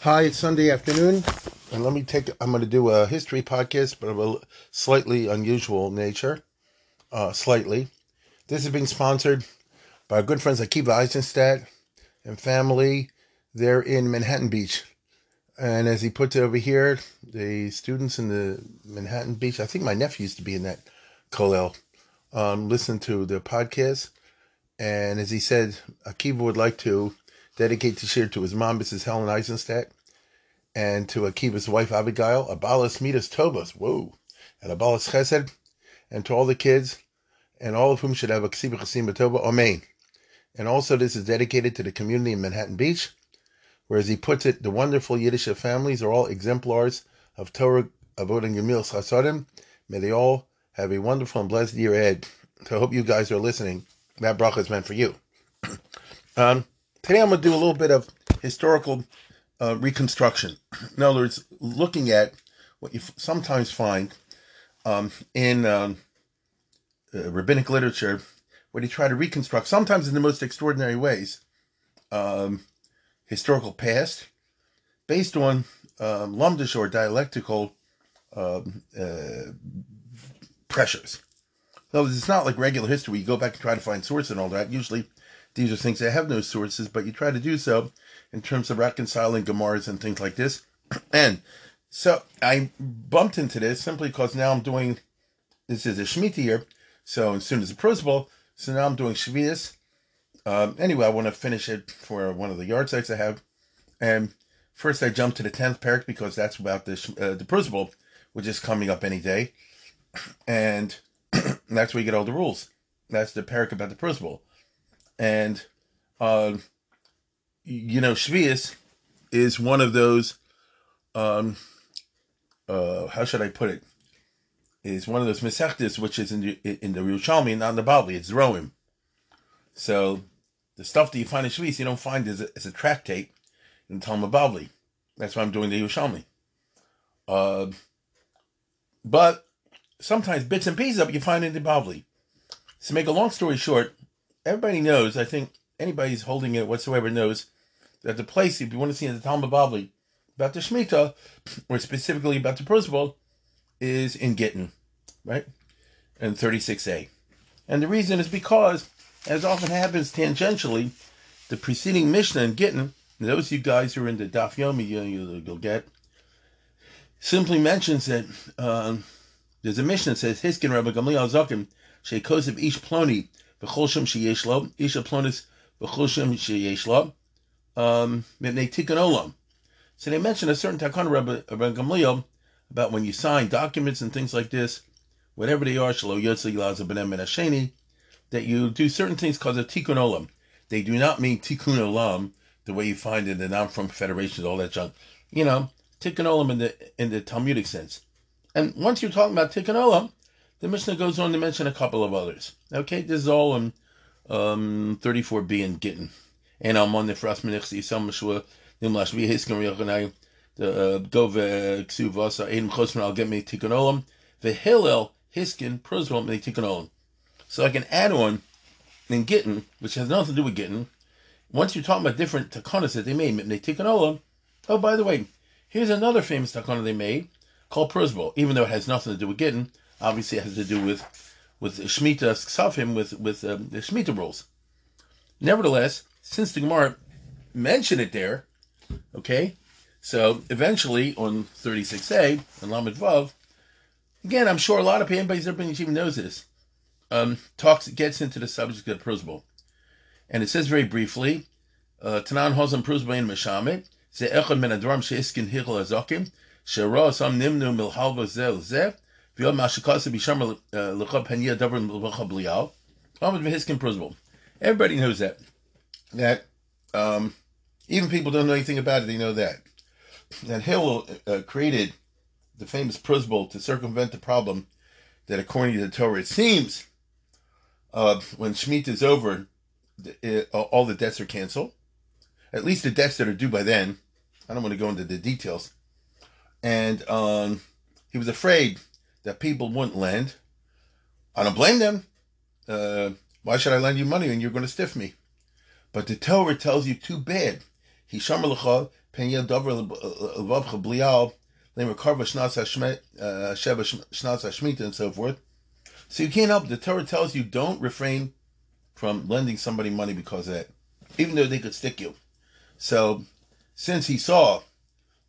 Hi, it's Sunday afternoon, and I'm going to do a history podcast, but of a slightly unusual nature. This is being sponsored by our good friends Akiva Eisenstadt and family. They're in Manhattan Beach. And as he puts it over here, the students in the Manhattan Beach, I think my nephew used to be in that kollel, listen to the podcast. And as he said, Akiva would like to dedicate this year to his mom, Mrs. Helen Eisenstadt, and to Akiva's wife, Abigail, Abalas Midas Tobas, and Abalas Chesed, and to all the kids, and all of whom should have a Ksiba Chasim Tova, Amen. And also this is dedicated to the community in Manhattan Beach, where, as he puts it, the wonderful Yiddish families are all exemplars of Torah, Avot, and Gemil Chasadim. May they all have a wonderful and blessed year ahead. So I hope you guys are listening. That bracha is meant for you. Today I'm going to do a little bit of historical reconstruction. In other words, looking at what you sometimes find in rabbinic literature, where they try to reconstruct, sometimes in the most extraordinary ways, historical past, based on lumdish or dialectical pressures. So it's not like regular history. You go back and try to find source and all that. Usually these are things that have no sources, but you try to do so in terms of reconciling Gemaras and things like this. And so I bumped into this simply because now I'm doing, this is a Shemitah year, so as soon as the pruzbul, so now I'm doing Shvias. Anyway, I want to finish it for one of the yardsticks I have. And first I jumped to the 10th parak because that's about the pruzbul, which is coming up any day. And that's where you get all the rules. That's the parak about the pruzbul. And, Shvius is one of those, is one of those mesechtes, which is in the Yerushalmi, not in the Babli. It's Roim. So the stuff that you find in Shvius, you don't find as a tractate in Talmud Babli. That's why I'm doing the Yerushalmi. But sometimes bits and pieces of it you find in the Babli. So to make a long story short, everybody knows, I think anybody who's holding it whatsoever knows, that the place, if you want to see in the Talmud Bavli, about the Shemitah, or specifically about the pruzbul, is in Gittin, right? And 36a. And the reason is because, as often happens tangentially, the preceding Mishnah in Gittin, those of you guys who are in the Daf Yomi, you'll get, simply mentions that there's a Mishnah that says, Hiskin Rebbe Gamliel Zokim, Sheikosiv Ish Ploni, V'cholshem sheyeshlo, isha plonis v'cholshem sheyeshlo, mipnei tikkun olam. So they mentioned a certain takana, Rebbe Gamliel, about when you sign documents and things like this, whatever they are, shelo yotze yilaza b'nem min hasheni, that you do certain things because of tikkun olam. They do not mean tikkun olam the way you find it in the non-from federations, all that junk. Tikkun olam in the Talmudic sense. And once you're talking about tikkun olam, the Mishnah goes on to mention a couple of others. Okay, this is all in 34b and Gittin. And I'm on the Frasmanichsi, some Meshua, Nimlash Vihiskan Ryochanai, the Gove Ksuvasa, Aiden Khosman, I'll get me Tikkun Olam, the Hillel, Hiskin, Pruzbul, and Tikkun Olam. So I can add on in Gittin, which has nothing to do with Gittin. Once you're talking about different takanas that they made, they Tikkun Olam. Oh, by the way, here's another famous takana they made called Pruzbul, even though it has nothing to do with Gittin. Obviously, it has to do with Shemitah Ksafim, with the Shemitah rules. Nevertheless, since the Gemara mentioned it there, okay, so eventually on 36a, on Lamed Vav, again, I'm sure a lot of people, everybody even knows this, gets into the subject of the pruzbul. And it says very briefly, Tanan Hozam Pruzbul in Meshamet, Ze Echad Men Adram Sheiskin Hichel Azokim, Shera Sam Nimnu Milhalva Zel Zeh, everybody knows that Even people don't know anything about it, they know that. And Hillel created the famous pruzbul to circumvent the problem that according to the Torah, it seems when Shemitah is over, all the debts are canceled. At least the debts that are due by then. I don't want to go into the details. And he was afraid that people wouldn't lend. I don't blame them. Why should I lend you money when you're going to stiff me? But the Torah tells you too bad. And so forth. So you can't help. The Torah tells you don't refrain from lending somebody money because of that, even though they could stick you. So since he saw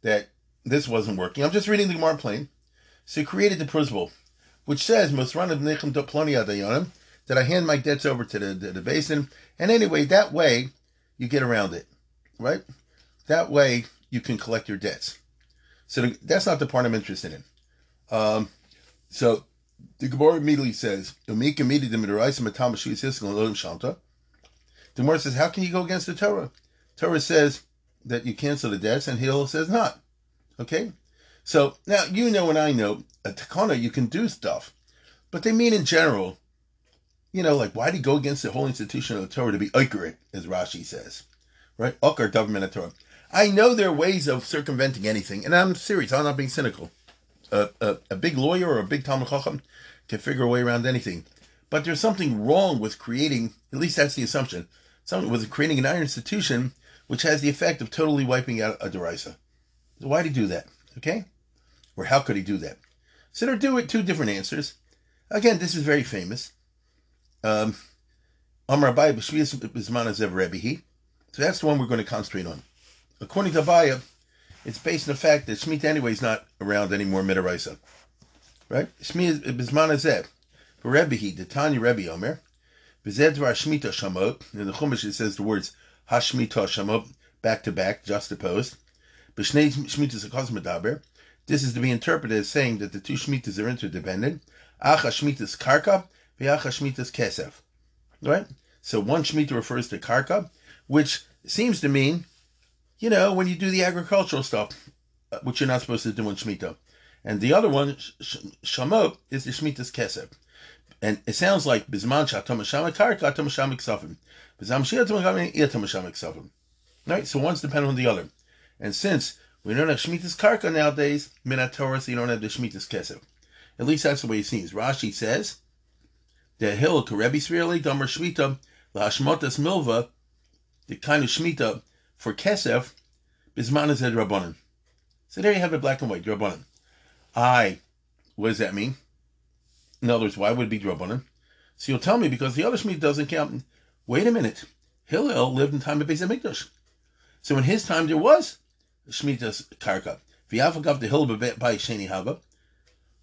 that this wasn't working, I'm just reading the Gemara plain. So he created the pruzbul, which says, that I hand my debts over to the basin. And anyway, that way you get around it, right? That way you can collect your debts. So that's not the part I'm interested in. So the Gemara immediately says, the Gemara says, how can you go against the Torah? Torah says that you cancel the debts, and Hillel says not. Okay? So now, you know and I know, a takana, you can do stuff. But they mean in general, you know, like, why do you go against the whole institution of the Torah to be oikarit, as Rashi says? Right? Okar government of Torah. I know there are ways of circumventing anything, and I'm serious, I'm not being cynical. A big lawyer or a big Talmud Chacham can figure a way around anything. But there's something wrong with creating, at least that's the assumption, something with creating an iron institution which has the effect of totally wiping out a derisa. So why did he do that? Okay? Or how could he do that? So there are two different answers. Again, this is very famous. Amar Abayi b'shvius b'zman hazev Rebbehi. So that's the one we're going to concentrate on. According to Abayi, it's based on the fact that Shemitah anyway is not around anymore midaraisa, right? Shemitah b'zman hazev. For Rebbehi, the Tanya Rebbe Omer, v'zeh dvar Shemitah shamot. In the Chumash it says the words hashmitah shamot back to back, juxtaposed. B'shnei Shemitahs hakos medaber. This is to be interpreted as saying that the two Shemitahs are interdependent. Acha Shemitahs karka, v'acha Shemitahs kesef. Right? So one Shemitah refers to karka, which seems to mean, you know, when you do the agricultural stuff, which you're not supposed to do in Shemitah. And the other one, shamot, is the Shemitahs kesef. And it sounds like Bizman Shatom Shamak Karka Tom Shamak Safim. Bizam Shiatomakamin Iatom Shamak Safim. Right? So one's dependent on the other. And since we don't have Shemitah's Karka nowadays, Minatoris, so you don't have the Shemitah's Kesef. At least that's the way it seems. Rashi says that Hill Karebi Svirli Dumber Shemitah Lahashmotas Milva, the kind of Shemitah for Kesef, Bizman is at Rabbanan. So there you have it, black and white, Rabbanan. What does that mean? In other words, why would it be Drabonin? So you'll tell me, because the other Shemitah doesn't count. Wait a minute. Hillel lived in time of Beis HaMikdash. So in his time, there was Shemitah's Karka. V'yafagav de Hillel Bayis Sheni Hava.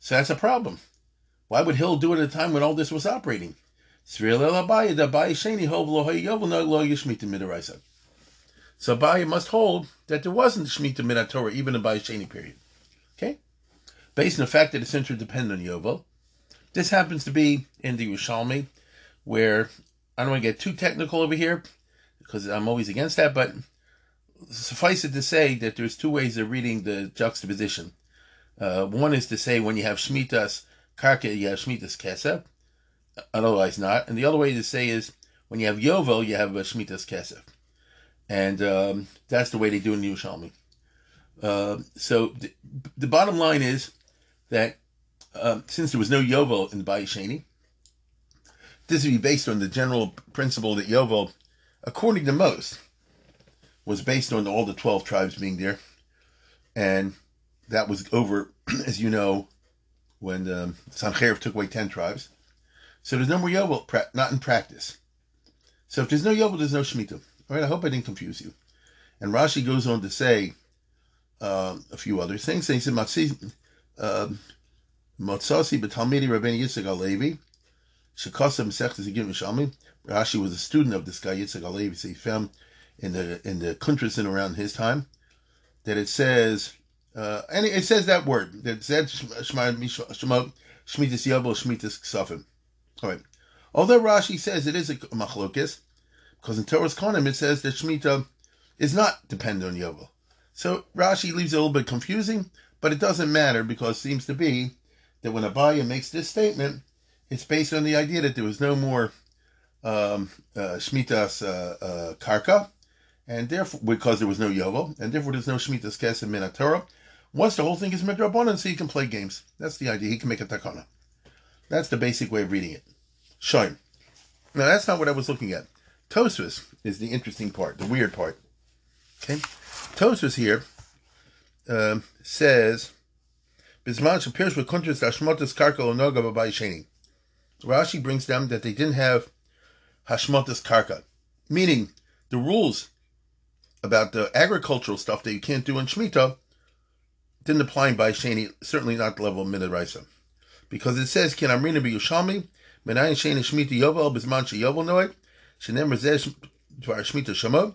So that's a problem. Why would Hillel do it at a time when all this was operating? So Abayi must hold that there wasn't Shemitah Minat Torah, even in Bayis Sheni period. Okay? Based on the fact that it's interdependent on Yovel. This happens to be in the Yerushalmi, where I don't want to get too technical over here, because I'm always against that, but suffice it to say that there's two ways of reading the juxtaposition. One is to say when you have Shemitah's Karka, you have Shemitah's Kesef, otherwise not. And the other way to say is when you have Yovel, you have a Shemitah's Kesef. And that's the way they do in the Yerushalmi. So the bottom line is that since there was no Yovel in the Bayis Sheni, this would be based on the general principle that Yovel, according to most, was based on all the 12 tribes being there. And that was over, as you know, when Sancheriv took away 10 tribes. So there's no more Yovel, not in practice. So if there's no Yovel, there's no Shemitah. All right, I hope I didn't confuse you. And Rashi goes on to say a few other things. And he said, Motsasi b'Talmidi Rabbeinu Yitzchak Alevi, Shekasa Mesechtes Yigim Yerushalmi. Rashi was a student of this guy Yitzchak Alevi, so he found in the countries and around his time that it says, and it says that word that said Shemot Shmitas Yovel Shmitas Ksafim. All right. Although Rashi says it is a machlokes, because in Torah's Konim it says that Shemitah is not dependent on Yovel. So Rashi leaves it a little bit confusing, but it doesn't matter, because it seems to be that when Abayi makes this statement, it's based on the idea that there was no more Shemitah's karka, and therefore, because there was no Yovel, and therefore there's no Shemitah's kesem min haTorah. Once the whole thing is midrabanan, so he can play games. That's the idea. He can make a takana. That's the basic way of reading it. Shoyim. Now, that's not what I was looking at. Tosafot is the interesting part, the weird part. Okay? Tosafot here says, Bizman shapirs with kuntras hashmotas karka onoga b'bayis sheni. Rashi brings down that they didn't have hashmotas karka, meaning the rules about the agricultural stuff that you can't do in Shemitah didn't apply in Bayis Sheni, certainly not the level of Midaraisa. Because it says, Ken Amrina be Yerushalmi, Menayin Sheni Shemitah Yovel, Bizman She Yovel Noed, Shenem Rezesh Dvar Shemitah Shamo,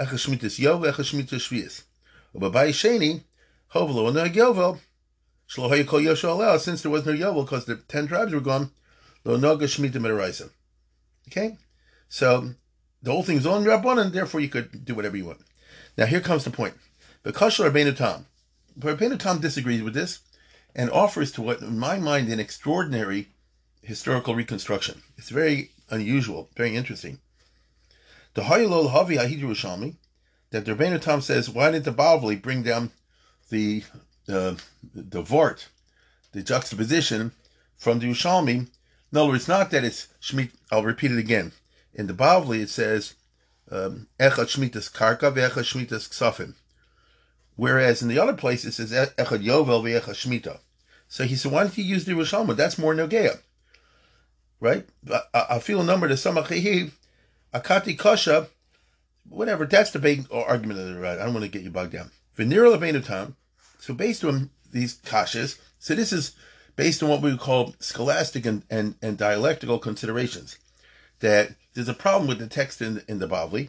Echa Shemitah Yovel, Echa Shemitah Shvius. But Bayis Sheni, Hovelo Noed Yovel, Shlohoye Kol Yosho Alel, since there was no Yovel, because the 10 tribes were gone, Lo Noga Shemitah Midaraisa. Okay? So, the whole thing's on Rabbanan, and therefore you could do whatever you want. Now, here comes the point. B'kashal Rabbeinu Tam. But Rabbeinu Tam disagrees with this and offers to what, in my mind, an extraordinary historical reconstruction. It's very unusual, very interesting. The Hillel Havi Ahid Yerushalmi, that the Rabbeinu Tam says, why didn't the Babli bring down the vort, the juxtaposition from the Yerushalmi? In other words, not that it's Shemitah. I'll repeat it again. In the Babli, it says, Echad Shemitah's Karka ve'echad Shemitah's Ksafim. Whereas in the other place it says Echad Yovel ve'echad Shemitah. So he said, why don't you use the Yerushalmi? That's more Nogea. Right? I feel a number to Samachihi, Akati Kasha, whatever. That's the big argument of the right. I don't want to get you bogged down. Veneral Rabbeinu Tam. So based on these kashas, so this is based on what we would call scholastic and dialectical considerations. That there's a problem with the text in the Bavli.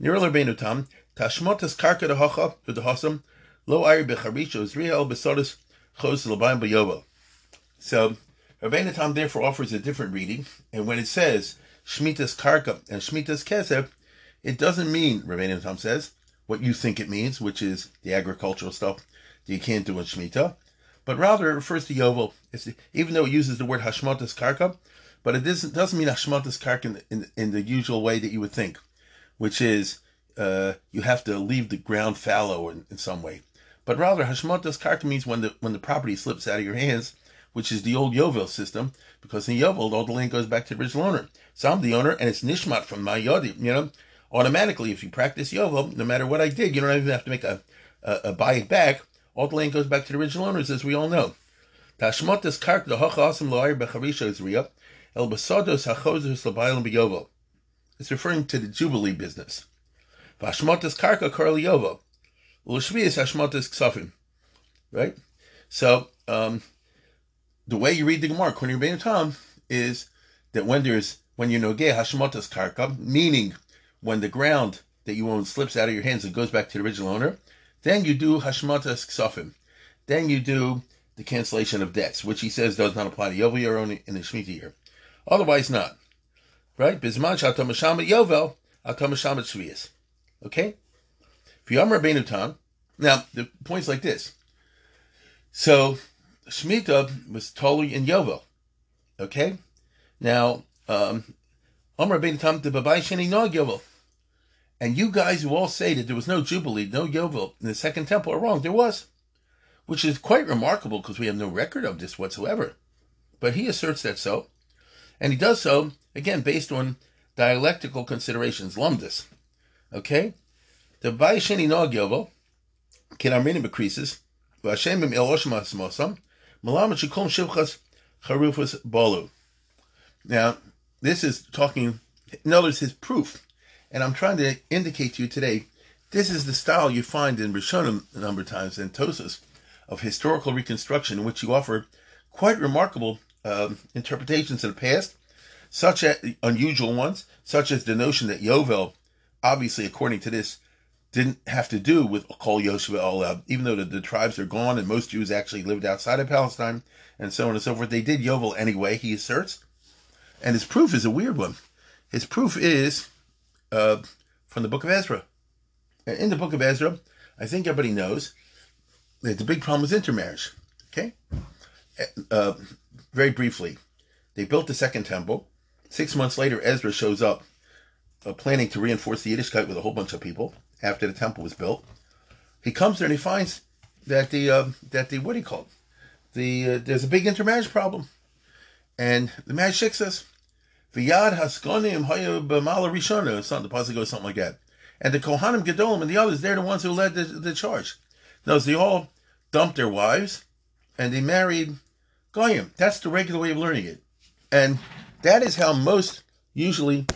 Veneral Rabbeinu Tam. Tashmotas karka dehacha v'dehasam lo ayir b'charisha uzriel b'sodus chos l'bayim b'yovel. So Rabbeinu Tam therefore offers a different reading, and when it says Shemitah's karka and Shemitah's kesef, it doesn't mean, Rabbeinu Tam says, what you think it means, which is the agricultural stuff that you can't do in Shemitah, but rather it refers to Yovel. It's, even though it uses the word hashmotas karka, but it doesn't mean hashmotas karka in the usual way that you would think, which is you have to leave the ground fallow in some way. But rather, hashmotas karka means when the property slips out of your hands, which is the old Yovel system, because in Yovel, all the land goes back to the original owner. So I'm the owner, and it's nishmat from my yodi, you know. Automatically, if you practice Yovel, no matter what I did, you don't even have to make a buy it back. All the land goes back to the original owners, as we all know. Tashmotas karka dehacha asim lo'ayir b'charisha izriya, el basados hachozus l'bayim b'yovel. It's referring to the Jubilee business. Hashmotas karka karli Yovel, u'shvius hashmotas ksafim. Right? So, the way you read the Gemara, according to Rabbeinu Tam, is that when you nogeh hashmotas karka, meaning when the ground that you own slips out of your hands and goes back to the original owner, then you do hashmotas ksafim. Then you do the cancellation of debts, which he says does not apply to Yovel year only in the Shemitah year. Otherwise not. Right? Bizman sh'atam hashamet Yovel, atam hashamet shvius. Okay? Now, the point's like this. So, Shemitah was totally in Yovel. Okay? Now, Amar Rabbeinu Tam de Babai Sheni Nog Yovel. And you guys who all say that there was no Jubilee, no Yovel in the Second Temple are wrong. There was. Which is quite remarkable because we have no record of this whatsoever. But he asserts that so. And he does so, again, based on dialectical considerations. Lumdus. Okay? The Bayis Sheni Nog Yovel, Kinamrinim Bekrisis, Vashemim El Oshmas Mosam, Malamat Shikom Shifcha Charufas Balu. Now, this is talking, in other words, his proof. And I'm trying to indicate to you today, this is the style you find in Rishonim a number of times, and Tosafos, of historical reconstruction, in which you offer quite remarkable interpretations of the past, such as unusual ones, such as the notion that Yovel, obviously, according to this, didn't have to do with Kol Yoshua Olab, even though the tribes are gone and most Jews actually lived outside of Palestine, and so on and so forth. They did Yovel anyway, he asserts. And his proof is a weird one. His proof is from the book of Ezra. in the book of Ezra, I think everybody knows that the big problem was intermarriage. Okay? Very briefly, they built the second temple. 6 months later, Ezra shows up planning to reinforce the Yiddishkeit with a whole bunch of people after the temple was built. He comes there and he finds that there's a big intermarriage problem. And the Mashik says, V'yad haskonim hayu b'mala rishona, the pasuk goes something like that. And the Kohanim Gedolim and the others, they're the ones who led the charge. Now, they all dumped their wives and they married Goyim. That's the regular way of learning it. And that is how most usually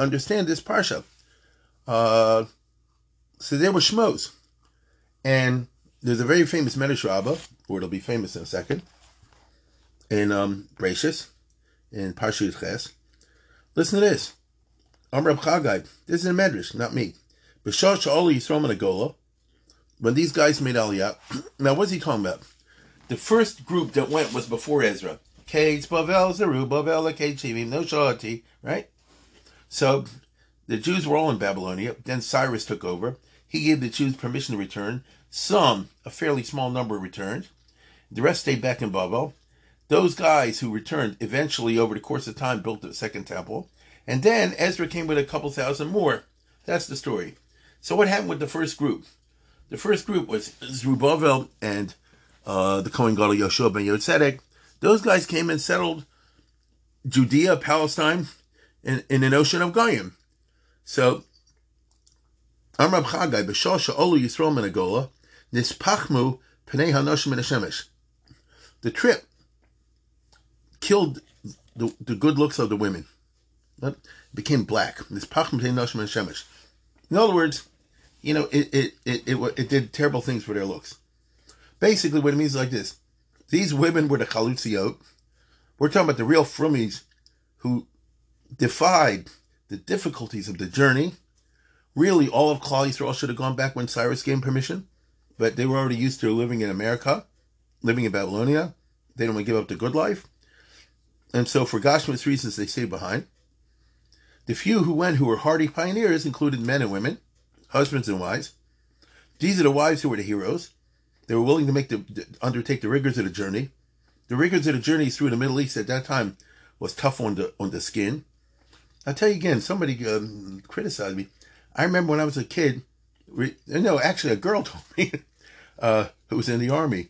understand this parsha. So there were shmos. And there's a very famous Medrash Rabbah, or it'll be famous in a second, in Brachus, in Parsha Ches. Listen to this. I'm Reb Chagai. This is a Medrash, not me. B'shah she'olu Yisroel min hagola, when these guys made Aliyah. Now, what's he talking about? The first group that went was before Ezra. Kates, Bavel, Zeru, Bavel, Kates, Shivim, no Shahati, right? So, the Jews were all in Babylonia. Then Cyrus took over. He gave the Jews permission to return. Some, a fairly small number, returned. The rest stayed back in Bavel. Those guys who returned eventually, over the course of time, built the second temple. And then Ezra came with a couple thousand more. That's the story. So what happened with the first group? The first group was Zerubbabel and the Kohen Gadol Yoshua ben Yotzedek. Those guys came and settled Judea, Palestine, in an ocean of Goyim. So, Amrav Chagai, B'shal she'olu Yisrael min hagola, nispachmu pnei hanoshim min hashemesh. The trip killed the good looks of the women. It became black. Nispachmu pnei hanoshim min hashemesh. In other words, you know, it did terrible things for their looks. Basically, what it means is like this. These women were the chalutziot. We're talking about the real frummies who defied the difficulties of the journey. Really, all of Klal Yisrael should have gone back when Cyrus gave permission, but they were already used to living in America, living in Babylonia. They didn't want to give up the good life. And so for Gashmi's reasons, they stayed behind. The few who went who were hardy pioneers included men and women, husbands and wives. These are the wives who were the heroes. They were willing to undertake the rigors of the journey. The rigors of the journey through the Middle East at that time was tough on the skin. I'll tell you again, somebody criticized me. I remember when I was a kid, a girl told me who was in the army.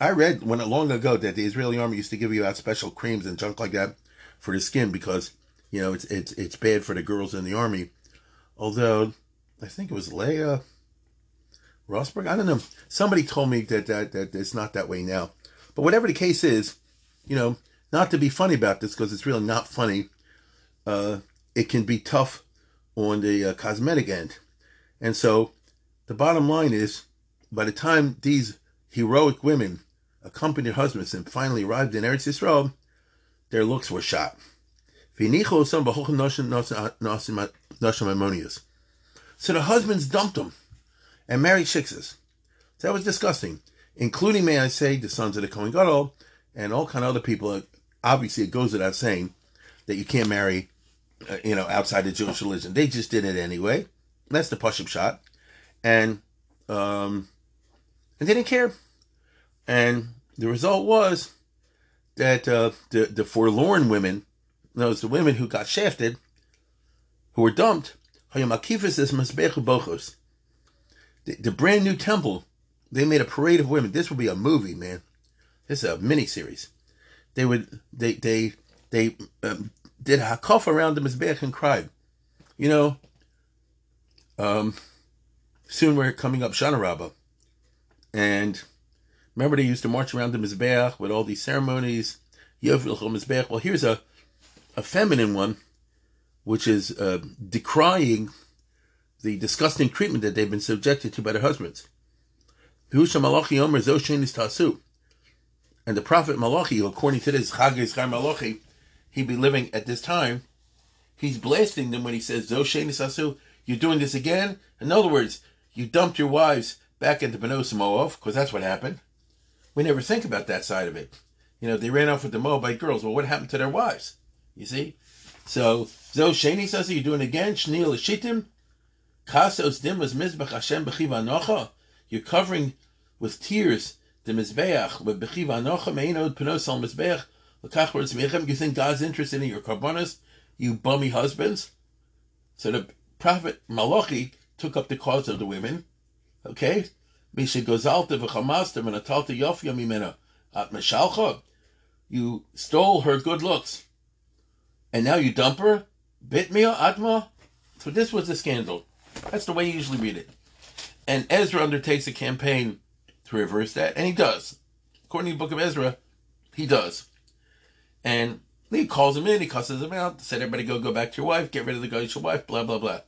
I read long ago that the Israeli army used to give you out special creams and junk like that for the skin because, you know, it's bad for the girls in the army. Although, I think it was Leia Rosberg? I don't know. Somebody told me that it's not that way now. But whatever the case is, you know, not to be funny about this because it's really not funny. It can be tough on the cosmetic end. And so the bottom line is, by the time these heroic women accompanied husbands and finally arrived in Eretz Yisrael, their looks were shot. So the husbands dumped them and married shiksas. That was disgusting, including, may I say, the sons of the Kohen Gadol and all kind of other people. Obviously, it goes without saying that you can't marry outside the Jewish religion. They just did it anyway. That's the push-up shot. And they didn't care. And the result was that the forlorn women, in other words, the women who got shafted, who were dumped, the brand new temple, they made a parade of women. This would be a movie, man. This is a miniseries. They did hakaf around the Mizbeach and cried. You know, soon we're coming up Shana Rabbah. And remember they used to march around the Mizbeach with all these ceremonies. Yovel Mizbeach. Well, here's a feminine one, which is decrying the disgusting treatment that they've been subjected to by their husbands. And the prophet Malachi, who according to this, Chag Yizchai Malachi, he'd be living at this time, he's blasting them when he says, Zo Sheni Sasu, you're doing this again? In other words, you dumped your wives back into Benos Moav, because that's what happened. We never think about that side of it. You know, they ran off with the Moabite girls. Well, what happened to their wives? You see? So, Zo Sheni Sasu, you're doing it again? Shnei L'shitim. You're covering with tears the Mizbeach, with Bechiv Anocha, Meinod, Penos al Mizbeach, Lakach Words Mechem. You think God's interested in your Karbonos, you bummy husbands? So the prophet Malachi took up the cause of the women, okay? Misha Gozalta V'chamastem V'natalta Yofya Mimena At Meshalcha. You stole her good looks, and now you dump her? Bit me Atma? So this was the scandal. That's the way you usually read it. And Ezra undertakes a campaign to reverse that, and he does. According to the book of Ezra, he does. And he calls him in, he cusses him out, said, everybody go back to your wife, get rid of the Goyish wife, blah, blah, blah.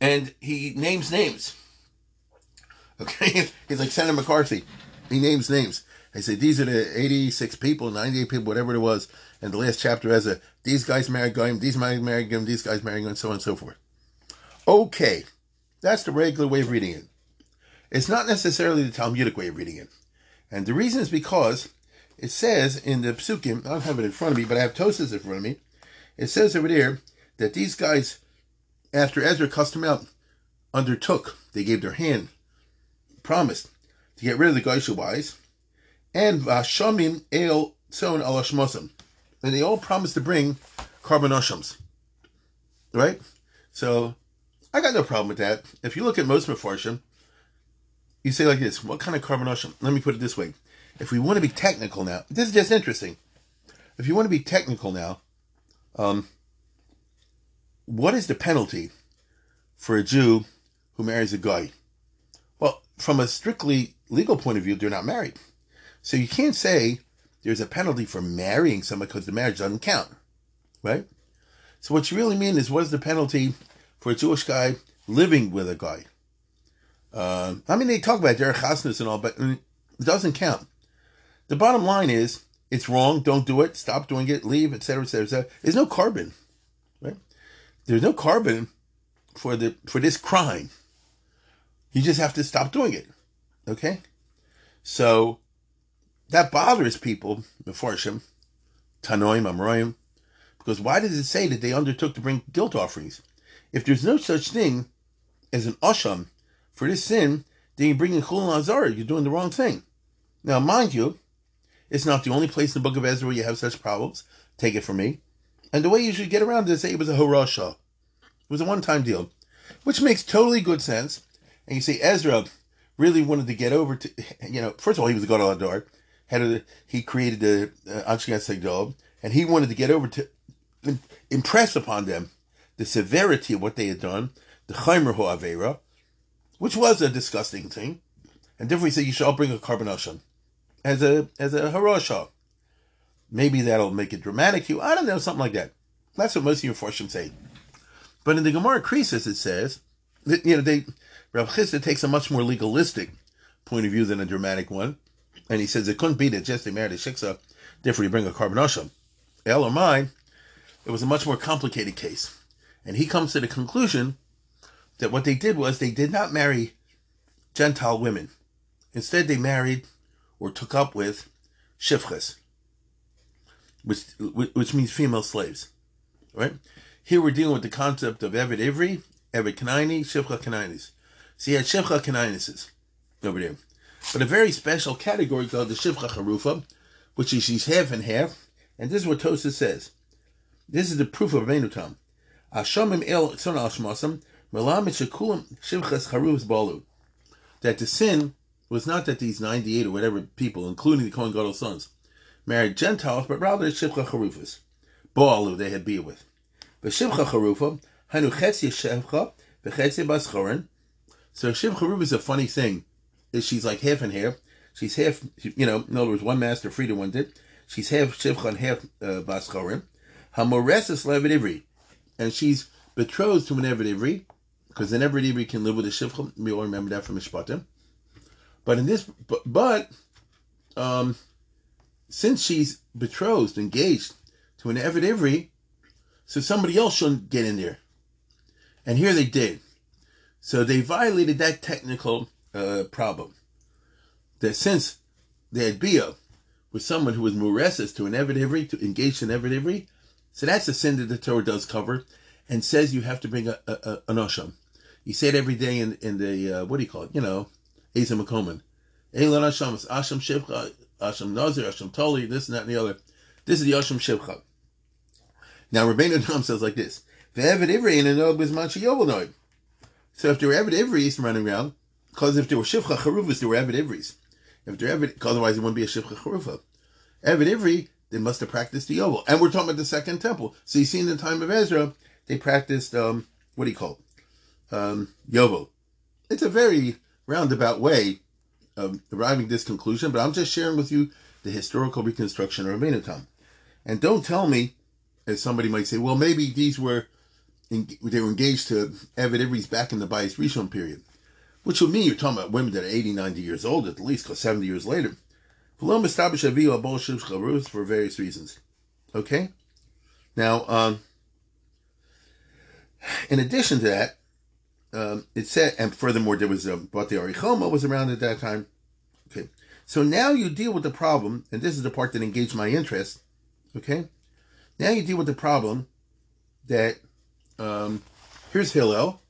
And he names names. Okay? He's like Senator McCarthy. He names names. He said, these are the 86 people, 98 people, whatever it was, and the last chapter has a, these guys married Goyim, these guys married Goyim, these guys married Goyim, so on and so forth. Okay. That's the regular way of reading it. It's not necessarily the Talmudic way of reading it. And the reason is because it says in the Psukim, I don't have it in front of me, but I have Tosas in front of me. It says over there that these guys, after Ezra cussed them out, undertook, they gave their hand, promised to get rid of the Goyish wives, and Vashamim El Son Alashmosim. And they all promised to bring Karbonoshams. Right? So I got no problem with that. If you look at most Mefarshim, you say like this, what kind of Karbonoshim? Let me put it this way. If we want to be technical now, this is just interesting. If you want to be technical now, what is the penalty for a Jew who marries a guy? Well, from a strictly legal point of view, they're not married. So you can't say there's a penalty for marrying someone because the marriage doesn't count, right? So what you really mean is, what is the penalty for a Jewish guy living with a guy? I mean, they talk about derech chasnus and all, but it doesn't count. The bottom line is, it's wrong, don't do it, stop doing it, leave, etc., etc., etc. There's no carbon, right? There's no carbon for this crime. You just have to stop doing it, okay? So that bothers people, Mefarshim, Tanoim, Amroim, because why does it say that they undertook to bring guilt offerings? If there's no such thing as an asham for this sin, then you're bringing Chulun Azara, you're doing the wrong thing. Now, mind you, it's not the only place in the book of Ezra where you have such problems. Take it from me. And the way you should get around it is, say it was a horasha. It was a one-time deal, which makes totally good sense. And you say Ezra really wanted to get over to, you know, first of all, he was the Gadol Hadar. He created the Anshigat Segdol, and he wanted to get over to impress upon them the severity of what they had done, the Chaimer Ho'avera, which was a disgusting thing. And therefore he said, you shall bring a Karbonosham as a Harosha. Maybe that'll make it dramatic to you. I don't know, something like that. That's what most of your Mefarshim say. But in the Gemara Krisis, it says, that, you know, Rav Chisda takes a much more legalistic point of view than a dramatic one. And he says, it couldn't be that just they married a Shiksa, therefore you bring a Karbonosham. El or mine, it was a much more complicated case. And he comes to the conclusion that what they did was they did not marry Gentile women. Instead, they married or took up with shifchas, which means female slaves, right? Here we're dealing with the concept of Ebed Ivri, Ebed Kanaini, Shifcha Kanainis. So you had Shifcha Kanainises over there. But a very special category called the Shifcha Charufa, which is she's half and half. And this is what Tosafot says. This is the proof of Rabbeinu Tam. That the sin was not that these 98 or whatever people, including the Kohen Gadol's sons, married Gentiles, but rather Shifcha Charufas, Baalu they had beer with. But Shifcha Charufa, Hanu Chetzi Shifcha, V'Chetzi Baschorin. So Shifcha Charufa is a funny thing. She's like half and half. She's half, you know, in other words, one master freed and one did. She's half Shifcha and half Baschorin. Hamoresis Levet Ivri. And she's betrothed to an Ebed Ivri, because an Ebed Ivri can live with a Shifcha. We all remember that from Mishpatim. But in this, since she's betrothed, engaged to an Ebed Ivri, so somebody else shouldn't get in there. And here they did. So they violated that technical problem. That since they had Bia with someone who was Muresis to an Ebed Ivri, to engage to an Ebed Ivri, so that's a sin that the Torah does cover, and says you have to bring an Osham. You say it every day in the what do you call it? You know, Ezra Makoman. Eilan Hashem, Hashem Shivcha, Hashem Nazir, Hashem Toli, this and that and the other. This is the Hashem Shivcha. Now Rabbeinu Tam says like this: Ve'Ebed Ivri in a nog b'zman she'yovel nog. So if they were Ebed Ivris running around, because if they were Shifcha Charufas, they were Ebed Ivris. If they're Ebed, otherwise it wouldn't be a Shifcha Charufa. Ebed Ivri, they must have practiced the Yovel. And we're talking about the Second Temple. So you see in the time of Ezra, they practiced, what do you call it? Yovel. It's a very roundabout way of arriving at this conclusion, but I'm just sharing with you the historical reconstruction of Rabbeinu Tam. And don't tell me, as somebody might say, well, maybe these were, they were engaged to Ebed Ivri's back in the Bayis Rishon period. Which would mean you're talking about women that are 80, 90 years old at least, because 70 years later. For various reasons. Okay? Now, in addition to that, it said, and furthermore, there was but the Arichoma was around at that time. Okay. So now you deal with the problem, and this is the part that engaged my interest. Okay? Now you deal with the problem that, here's Hillel.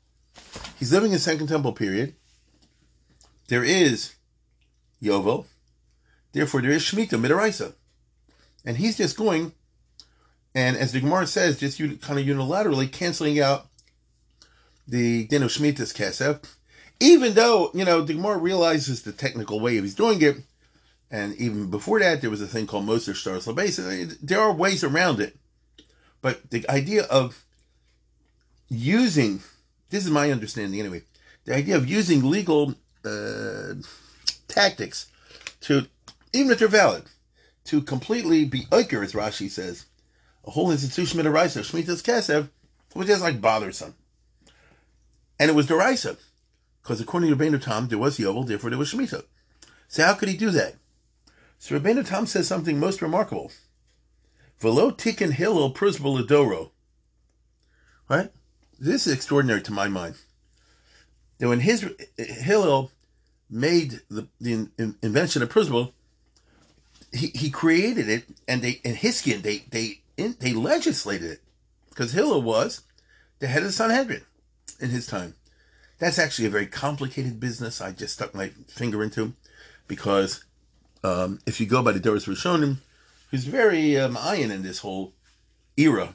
He's living in Second Temple period. There is Yovel. Therefore, there is Shemitah, Midaraisa. And he's just going, and as the Gemara says, just kind of unilaterally canceling out the din of Shemitah's Kesef, even though, you know, the Gemara realizes the technical way of he's doing it, and even before that, there was a thing called Moser Stars Labais. There are ways around it. But the idea of using, this is my understanding anyway, the idea of using legal tactics to, even if they're valid, to completely be oiker, as Rashi says, a whole institution of deraisa, Shemitah's Kesef, which is like bothersome. And it was deraisa, because according to Rabbeinu Tam, there was Yovel, therefore there was Shemitah. So how could he do that? So Rabbeinu Tam says something most remarkable. Velo tikkun Hillel pruzbul adoro. Right? This is extraordinary to my mind. That when Hillel made the invention of pruzbul, He created it, and they legislated it, because Hillel was the head of the Sanhedrin in his time. That's actually a very complicated business. I just stuck my finger into, because if you go by the Doris Rishonim, who's very iron in this whole era,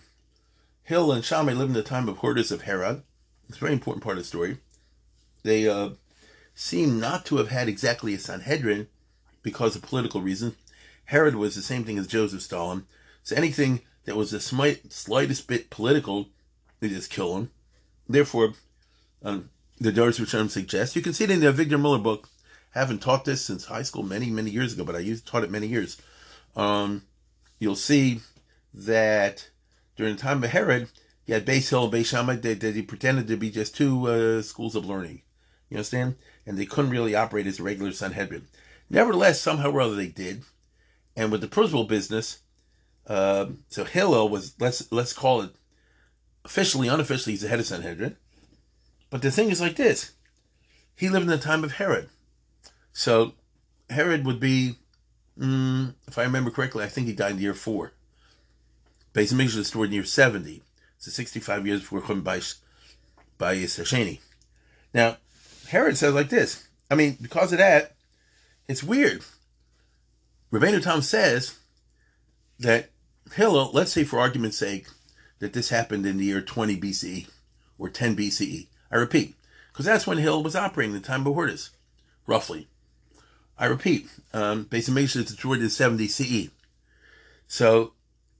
Hillel and Shammai lived in the time of Hordes of Herod. It's a very important part of the story. They seem not to have had exactly a Sanhedrin because of political reasons. Herod was the same thing as Joseph Stalin. So anything that was the slightest bit political, they just kill him. Therefore, the Doris Rishonim suggests, you can see it in the Victor Miller book. I haven't taught this since high school many, many years ago, but I taught it many years. You'll see that during the time of Herod, you had Beis Hillel and Beis Shammai. They pretended to be just two schools of learning. You understand? And they couldn't really operate as a regular Sanhedrin. Nevertheless, somehow or other they did. And with the pruzbul business, so Hillel was, let's call it, officially, unofficially, he's the head of Sanhedrin. But the thing is like this. He lived in the time of Herod. So Herod would be, if I remember correctly, I think he died in the year 4. Beis Hamikdash was stored in the year 70. So 65 years before Bayis Sheni. Now, Herod says like this. I mean, because of that, it's weird. Rabbeinu Tam says that Hillel, let's say for argument's sake, that this happened in the year 20 BCE or 10 BCE. I repeat, because that's when Hillel was operating, the time of Hordes, roughly. I repeat, Beis Hamikdash is destroyed in 70 CE. So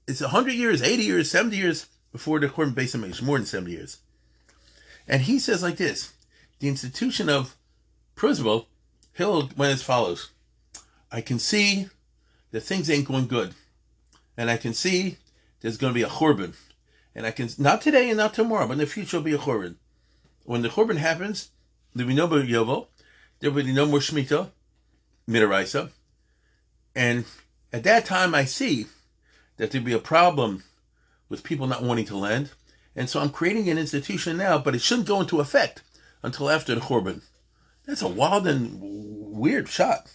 it's 100 years, 80 years, 70 years before the Churban Beis Hamikdash, more than 70 years. And he says like this, the institution of pruzbul, Hillel went as follows. I can see that things ain't going good. And I can see there's going to be a Churban. And I can, not today and not tomorrow, but in the future will be a Churban. When the Churban happens, there will be no more Yovel, there will be no more Shemitah, Midaraisa. And at that time I see that there will be a problem with people not wanting to lend. And so I'm creating an institution now, but it shouldn't go into effect until after the Churban. That's a wild and weird shot.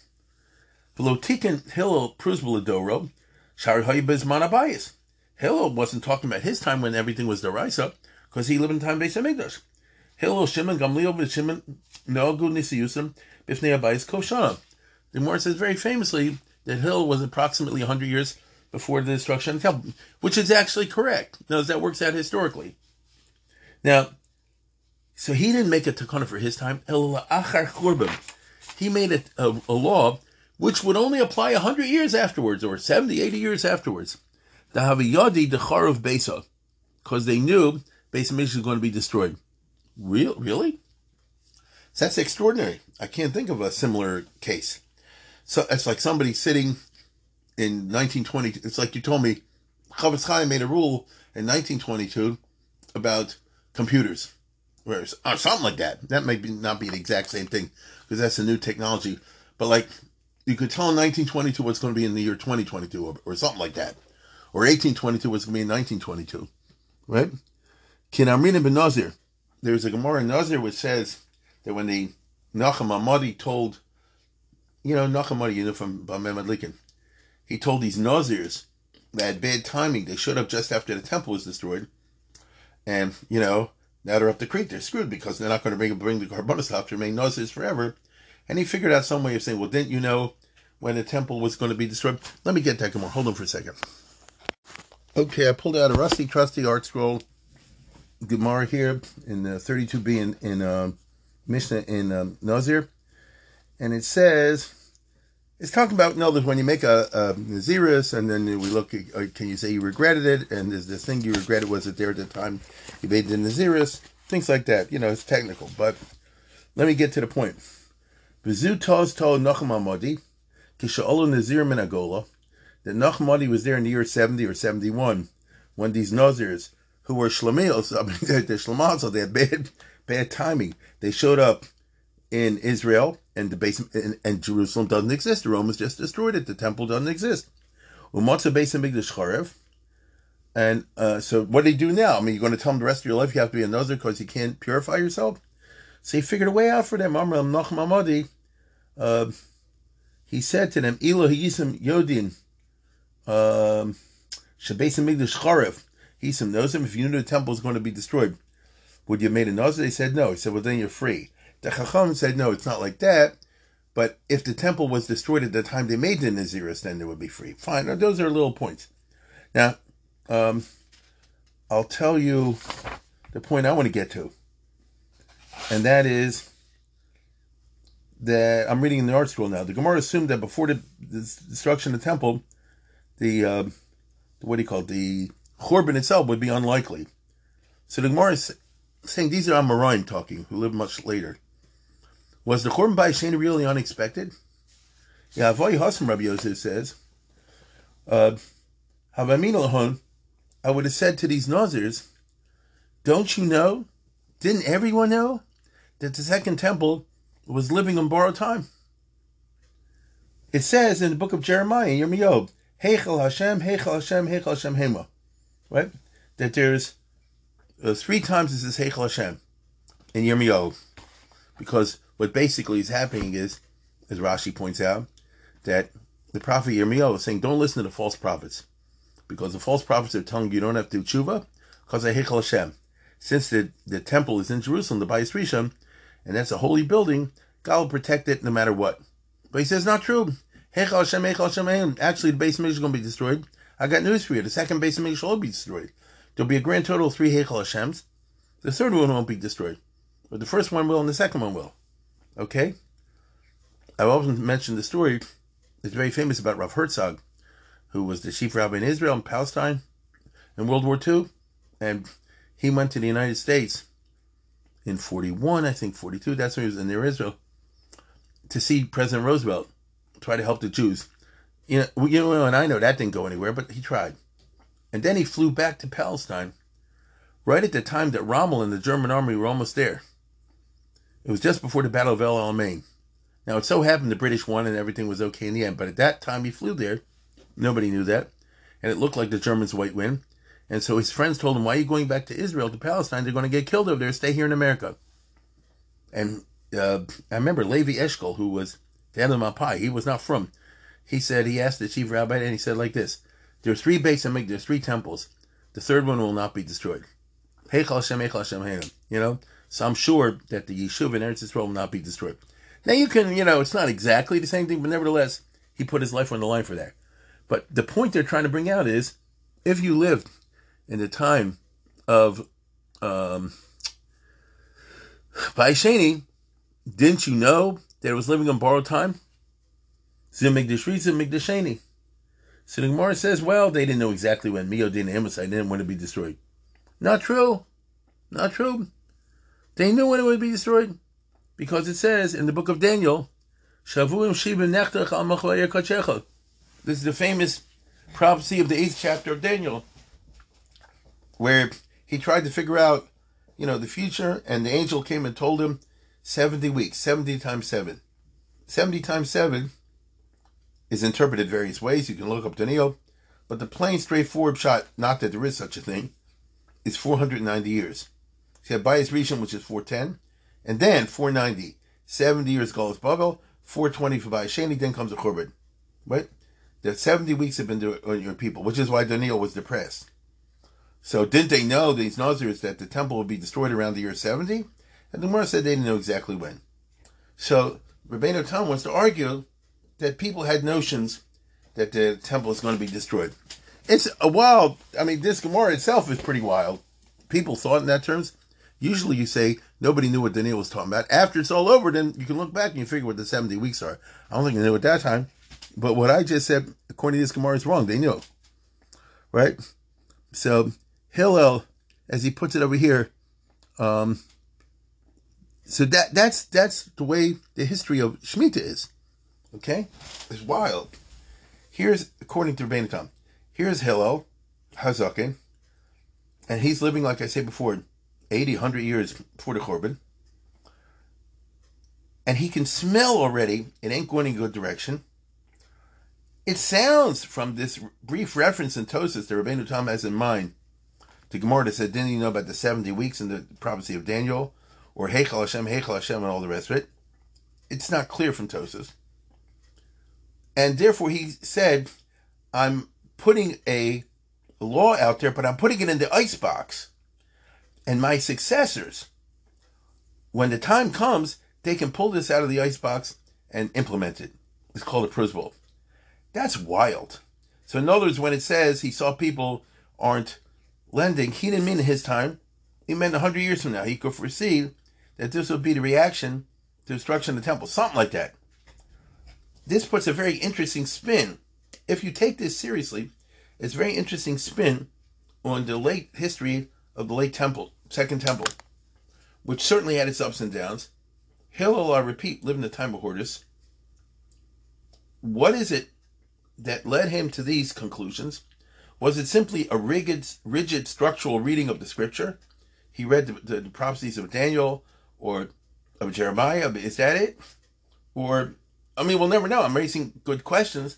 Hillel pruzbul adoro, shari hayu bezman abayis. Hillel wasn't talking about his time when everything was deraisa, because he lived in the time of Beis Hamikdash. Hillel, Shimon, Gamliel, Shimon, Nogu, Nisiusim, Bifnei Abayis, Koshana. The Gemara says very famously that Hillel was approximately 100 years before the destruction of the temple, which is actually correct. Now, that works out historically. Now, so he didn't make a takana for his time. He made a law which would only apply 100 years afterwards, or 70, 80 years afterwards. Because they knew Beis Hamikdash was going to be destroyed. Really? So that's extraordinary. I can't think of a similar case. So it's like somebody sitting in 1920. It's like you told me, Chavetz Chaim made a rule in 1922 about computers, or something like that. That may not be the exact same thing, because that's a new technology. But like, you could tell in 1922 what's going to be in the year 2022, or something like that. Or 1822 what's going to be in 1922. Right? Kinamrin ben Nazir. There's a Gemara in Nazir which says that when the Nacham Amadi told, Nacham Amadi, from Bamemad Likin, he told these Nazirs that had bad timing. They showed up just after the temple was destroyed. And, now they're up the creek. They're screwed because they're not going to bring the Karbonos up to remain Nazirs forever. And he figured out some way of saying, well, didn't you know when the temple was going to be destroyed? Let me get that Gemara. Hold on for a second. Okay, I pulled out a rusty, trusty art scroll. Gemara here in 32b in Mishnah in Nazir. And it says, it's talking about, when you make a Naziris, and then we look, can you say you regretted it? And is the thing you regretted, was it there at the time you made the Naziris? Things like that. It's technical. But let me get to the point. V'zu toz to Nacham Amadi, kisha'olu Nazir min Agola, that Nacham Amadi was there in the year 70 or 71, when these Nazirs, who were Shlemios, they're Shlemah, so they had bad timing. They showed up in Israel, and the and Jerusalem doesn't exist. The Romans just destroyed it. The temple doesn't exist. Umatza Beis Hamikdash Charev. And so what do they do now? You're going to tell them the rest of your life you have to be a Nazir because you can't purify yourself? So he figured a way out for them. Amram Nacham Amadi, he said to them, Elo Yisem Yodin, Shabeis Hamikdash Charev. Yisem knows him. If you knew the temple was going to be destroyed, would you have made a nazir? They said no. He said, well, then you're free. The Chacham said, no, it's not like that. But if the temple was destroyed at the time they made the Naziris, then they would be free. Fine. Now, those are little points. Now, I'll tell you the point I want to get to. And that is that I'm reading in the art scroll now. The Gemara assumed that before the destruction of the temple, the Churban itself would be unlikely. So the Gemara is saying, these are Amoraim talking, who lived much later. Was the Churban Bayis Sheni really unexpected? Yeah, Avoy Hasim Rabbi Yosef says, I would have said to these Nazirs, don't you know, didn't everyone know, that the Second Temple was living on borrowed time? It says in the book of Jeremiah, Yirmiyob, Heichel Hashem, Heichel Hashem, Heichel Hashem Hema. Right? That there's three times this is Heichel Hashem in Yirmiyahu, because what basically is happening is, as Rashi points out, that the prophet Yirmiyahu is saying, don't listen to the false prophets, because the false prophets are telling you you don't have to do tshuva because of Heichel Hashem. Since the temple is in Jerusalem, the Bayis Rishon, and that's a holy building, God will protect it no matter what. But he says, not true. Heichel Hashem, Heichel Hashem, Heichel. Actually, the Beis Hamikdash is going to be destroyed. I got news for you. The second Beis Hamikdash will be destroyed. There'll be a grand total of 3 Heichel Hashems. The third one won't be destroyed. But the first one will and the second one will. Okay? I've often mentioned the story. It's very famous about Rav Herzog, who was the chief rabbi in Israel and Palestine in World War II. And he went to the United States in 41, I think 42. That's when he was in near Israel, to see President Roosevelt try to help the Jews. And I know that didn't go anywhere, but he tried. And then he flew back to Palestine right at the time that Rommel and the German army were almost there. It was just before the Battle of El Alamein. Now, it so happened the British won and everything was okay in the end, but at that time he flew there. Nobody knew that. And it looked like the Germans might win. And so his friends told him, why are you going back to Israel, to Palestine? They're going to get killed over there. Stay here in America. And I remember Levi Eshkol, who was the head of the Abayi, he was not from. He said, he asked the chief rabbi, and he said like this, there are 3 Beis Hamikdash, there's 3 temples. The third one will not be destroyed. Heichel Hashem, Heichel Hashem, Heichel. So I'm sure that the yeshuv in Eretz Yisrael will not be destroyed. Now you can, you know, it's not exactly the same thing, but nevertheless, he put his life on the line for that. But the point they're trying to bring out is, if you lived in the time of Bayis Sheni, didn't you know that it was living on borrowed time? Zimigdashri, Zimigdasheni. So the Gemara says, well, they didn't know exactly when Mio Din Amosai didn't want to be destroyed. Not true. Not true. They knew when it would be destroyed, because it says in the book of Daniel, Shavuim Shibim Nechtach Al Machloyer Kachecha. This is the famous prophecy of the 8th chapter of Daniel, where he tried to figure out, you know, the future, and the angel came and told him 70 weeks, 70 times 7. 70 times 7 is interpreted various ways. You can look up Daniel, but the plain, straightforward shot, not that there is such a thing, is 490 years. So you have Bayis Rishon, which is 410, and then 490. 70 years Galus Babel, 420 for Bayis Sheni, then comes the Churban. Right? The 70 weeks have been on your people, which is why Daniel was depressed. So didn't they know, these Nazirites, that the temple would be destroyed around the year 70? And the Gemara said they didn't know exactly when. So Rabbeinu Tam wants to argue that people had notions that the temple is going to be destroyed. It's a wild, I mean, this Gemara itself is pretty wild. People thought in that terms. Usually you say nobody knew what Daniel was talking about. After it's all over, then you can look back and you figure what the 70 weeks are. I don't think they knew at that time. But what I just said, according to this Gemara, is wrong. They knew. Right? So Hillel, as he puts it over here, so that's the way the history of Shemitah is. Okay? It's wild. Here's, according to Rabbeinu Tam, here's Hillel, Hazaken, and he's living, like I said before, 80, 100 years before the Churban. And he can smell already, it ain't going in a good direction. It sounds from this brief reference in Tosafot that Rabbeinu Tam has in mind, the Gemara that said, didn't you know about the 70 weeks in the prophecy of Daniel, or Heichal Hashem, and all the rest of it? It's not clear from Tosafot. And therefore he said, I'm putting a law out there, but I'm putting it in the icebox. And my successors, when the time comes, they can pull this out of the icebox and implement it. It's called a pruzbul. That's wild. So in other words, when it says he saw people aren't lending, he didn't mean in his time. He meant 100 years from now. He could foresee that this would be the reaction to destruction of the temple, something like that. This puts a very interesting spin. If you take this seriously, it's a very interesting spin on the late history of the late temple, Second Temple, which certainly had its ups and downs. Hillel, I repeat, lived in the time of Horus. What is it that led him to these conclusions? Was it simply a rigid structural reading of the scripture? He read the prophecies of Daniel or of Jeremiah. Is that it? Or, I mean, we'll never know. I'm raising good questions,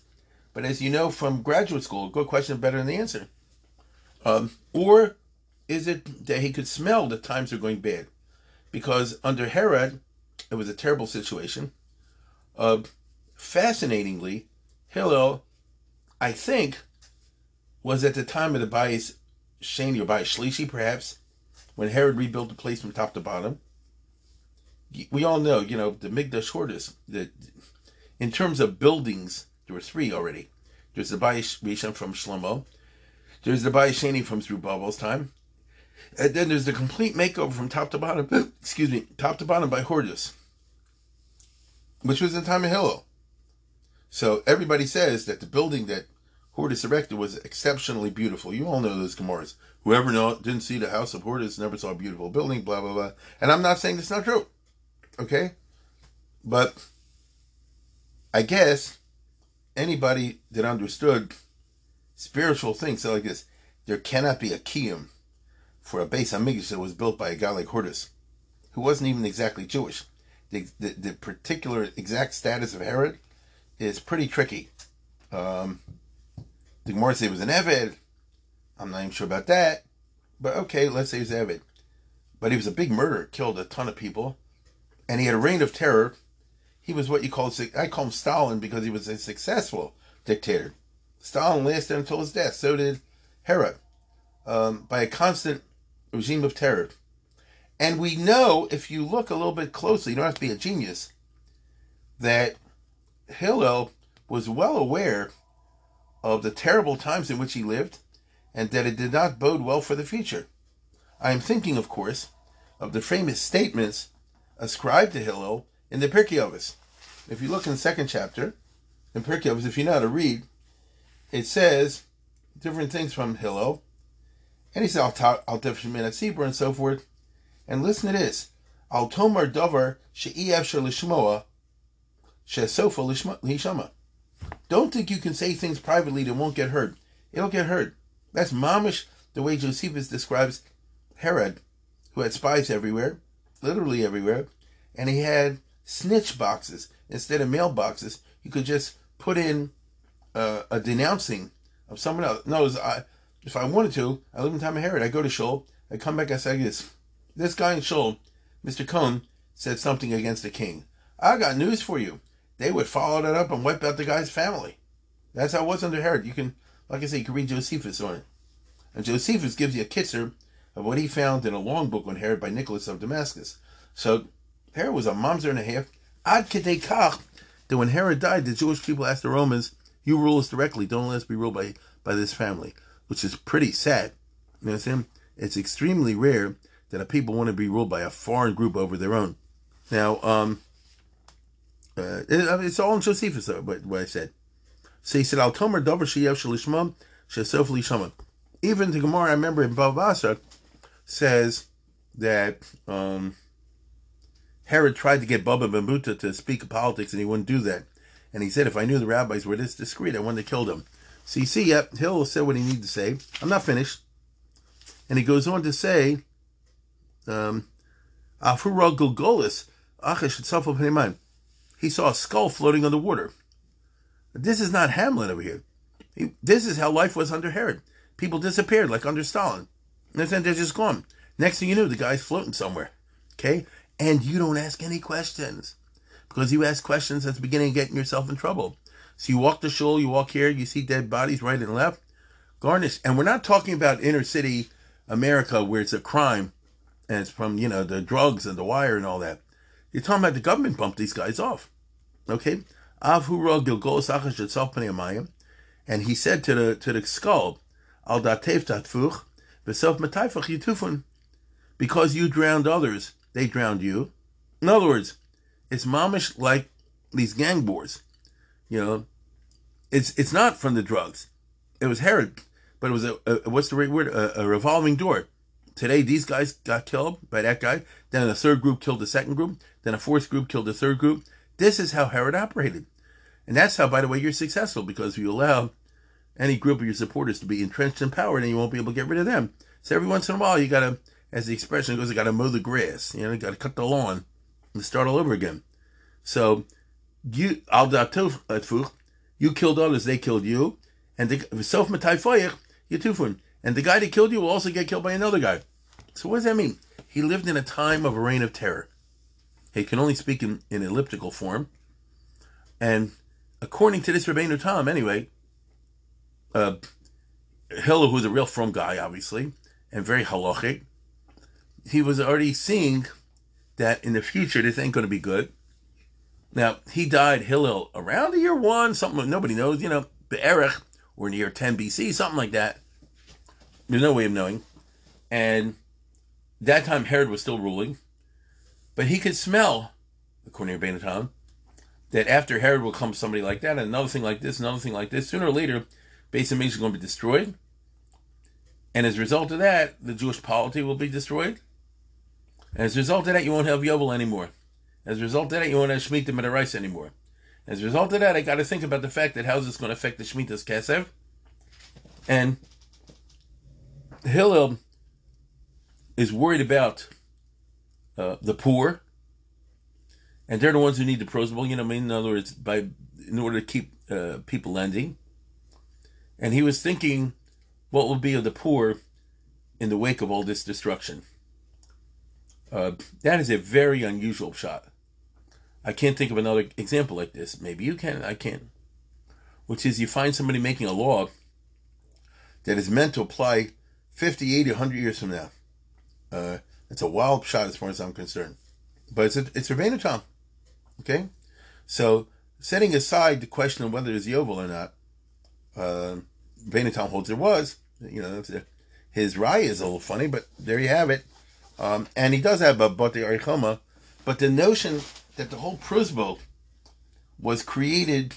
but as you know from graduate school, a good question is better than the answer. Or is it that he could smell that times are going bad? Because under Herod, it was a terrible situation. Fascinatingly, Hillel, I think, was at the time of the Bayis Sheni or Bayis Shlishi, perhaps, when Herod rebuilt the place from top to bottom. We all know, you know, the Mikdash Hortus, that in terms of buildings, there were three already. There's the Bayis Rishon from Shlomo. There's the Bayis Sheni from Zerubbabel's time. And then there's the complete makeover from top to bottom, top to bottom by Hortus, which was the time of Hillel. So everybody says that the building that Hortus erected was exceptionally beautiful. You all know those Gemaras. Whoever didn't see the house of Hortus never saw a beautiful building, blah, blah, blah. And I'm not saying that's not true, okay? But I guess anybody that understood spiritual things said like this: there cannot be a kiyum for a Beis HaMikdash that was built by a guy like Hortus, who wasn't even exactly Jewish. The particular exact status of Herod is pretty tricky. The Gemara says he was an Eved. I'm not even sure about that. But okay, let's say he was an Eved. But he was a big murderer, killed a ton of people. And he had a reign of terror. He was what you call, I call him Stalin because he was a successful dictator. Stalin lasted until his death. So did Herod. By a constant regime of terror. And we know, if you look a little bit closely, you don't have to be a genius, that Hillel was well aware of the terrible times in which he lived, and that it did not bode well for the future. I am thinking, of course, of the famous statements ascribed to Hillel in the Pirkei Avos. If you look in the second chapter, in Pirkei Avos, if you know how to read, it says different things from Hillel, and he said, I'll different min HaZibra, and so forth. And listen to this, Al Tomar Dover She'efshar Lishmoa She'sofa Lishama. Don't think you can say things privately that won't get heard. It'll get heard. That's mamish the way Josephus describes Herod, who had spies everywhere, literally everywhere, and he had snitch boxes instead of mailboxes. You could just put in a denouncing of someone else. No, if I wanted to, I live in time of Herod. I go to Shul. I come back. I say this. This guy in Shul, Mr. Cohn, said something against the king. I got news for you. They would follow that up and wipe out the guy's family. That's how it was under Herod. You can, like I say, you can read Josephus on it. And Josephus gives you a kitzer of what he found in a long book on Herod by Nicholas of Damascus. So Herod was a mamzer and a half. Ad kedei kach, that when Herod died, the Jewish people asked the Romans, you rule us directly, don't let us be ruled by this family, which is pretty sad. You know what I'm saying? It's extremely rare that a people want to be ruled by a foreign group over their own. Now, it's all in Josephus, though, what I said. So he said, Al Tomer Dover Sheyev Shalishmam Shesof Lishamam. Even the Gemara, I remember in Bava Basra, says that Herod tried to get Baba Bambuta to speak of politics, and he wouldn't do that. And he said, if I knew the rabbis were this discreet, I wouldn't have killed him. So you see, yep, Hill said what he needed to say. I'm not finished. And he goes on to say, he saw a skull floating on the water. This is not Hamlet over here. This is how life was under Herod. People disappeared like under Stalin. And then they're just gone. Next thing you know, the guy's floating somewhere. Okay? And you don't ask any questions. Because you ask questions, that's beginning getting yourself in trouble. So you walk the shul, you walk here, you see dead bodies right and left. Garnish. And we're not talking about inner city America where it's a crime. And it's from, you know, the drugs and the wire and all that. You're talking about the government bumped these guys off. Okay? And he said to the skull, because you drowned others, they drowned you. In other words, it's mamish like these gang wars. You know, it's not from the drugs. It was Herod, but it was a what's the right word? A revolving door. Today, these guys got killed by that guy. Then a third group killed the second group. Then a fourth group killed the third group. This is how Herod operated. And that's how, by the way, you're successful, because if you allow any group of your supporters to be entrenched in power, then you won't be able to get rid of them. So every once in a while, you got to, as the expression goes, you got to mow the grass. You know, you got to cut the lawn and start all over again. So you killed others, they killed you. And the guy that killed you will also get killed by another guy. So what does that mean? He lived in a time of a reign of terror. He can only speak in elliptical form. And according to this Rabbeinu Tam, anyway, Hillel, who's a real from guy, obviously, and very halachic, he was already seeing that in the future this ain't going to be good. Now, he died, Hillel, around the year 1, something nobody knows, you know, Be'erech, or in the year 10 BC, something like that. There's no way of knowing. And that time Herod was still ruling. But he could smell, according to Rabbeinu Tam, that after Herod will come somebody like that, and another thing like this, another thing like this. Sooner or later, Beis HaMikdash is going to be destroyed. And as a result of that, the Jewish polity will be destroyed. And as a result of that, you won't have Yovel anymore. As a result of that, you won't have Shemitah Midaraisa anymore. As a result of that, I got to think about the fact that how is this going to affect the Shemitah's Kesev? And Hillel is worried about the poor, and they're the ones who need the pruzbul, you know what I mean? In other words, in order to keep people lending. And he was thinking, what will be of the poor in the wake of all this destruction? That is a very unusual shot. I can't think of another example like this. Maybe you can, I can. Which is, you find somebody making a law that is meant to apply 50, 80, 100 years from now. It's a wild shot as far as I'm concerned. But it's Rabbeinu Tam. Okay? So, setting aside the question of whether there's Yovel or not, Rabbeinu Tam holds there was. You know, his raya is a little funny, but there you have it. And he does have a Batei Arichoma, but the notion that the whole pruzbul was created,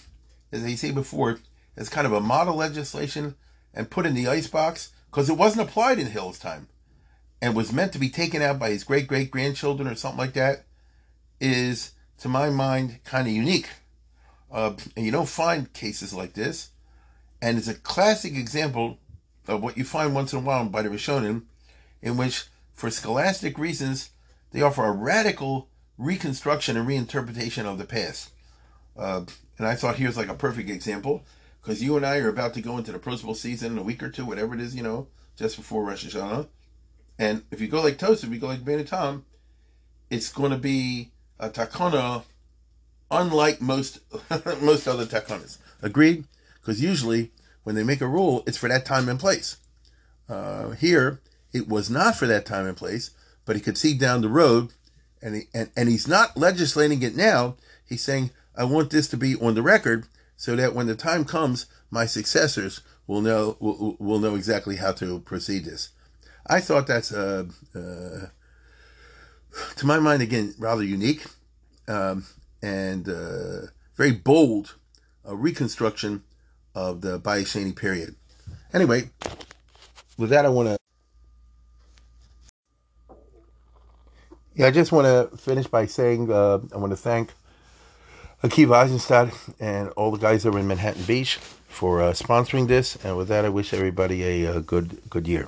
as I say before, as kind of a model legislation and put in the icebox, because it wasn't applied in Hillel's time, and was meant to be taken out by his great-great-grandchildren or something like that, is, to my mind, kind of unique. And you don't find cases like this. And it's a classic example of what you find once in a while in Bayis Rishonim, in which, for scholastic reasons, they offer a radical reconstruction and reinterpretation of the past. And I thought here's like a perfect example, because you and I are about to go into the pruzbul season in a week or two, whatever it is, you know, just before Rosh Hashanah. And if you go like Tosafot, if you go like Rabbeinu Tam, it's going to be a takana unlike most other takanas. Agreed? Because usually when they make a rule, it's for that time and place. Here, it was not for that time and place, but he could see down the road, and he's not legislating it now. He's saying, I want this to be on the record so that when the time comes, my successors will know exactly how to proceed this. I thought that's, to my mind, again, rather unique and very bold reconstruction of the Bayis Sheni period. Anyway, with that, I just want to finish by saying I want to thank Akiva Eisenstadt and all the guys over in Manhattan Beach for sponsoring this. And with that, I wish everybody a good year.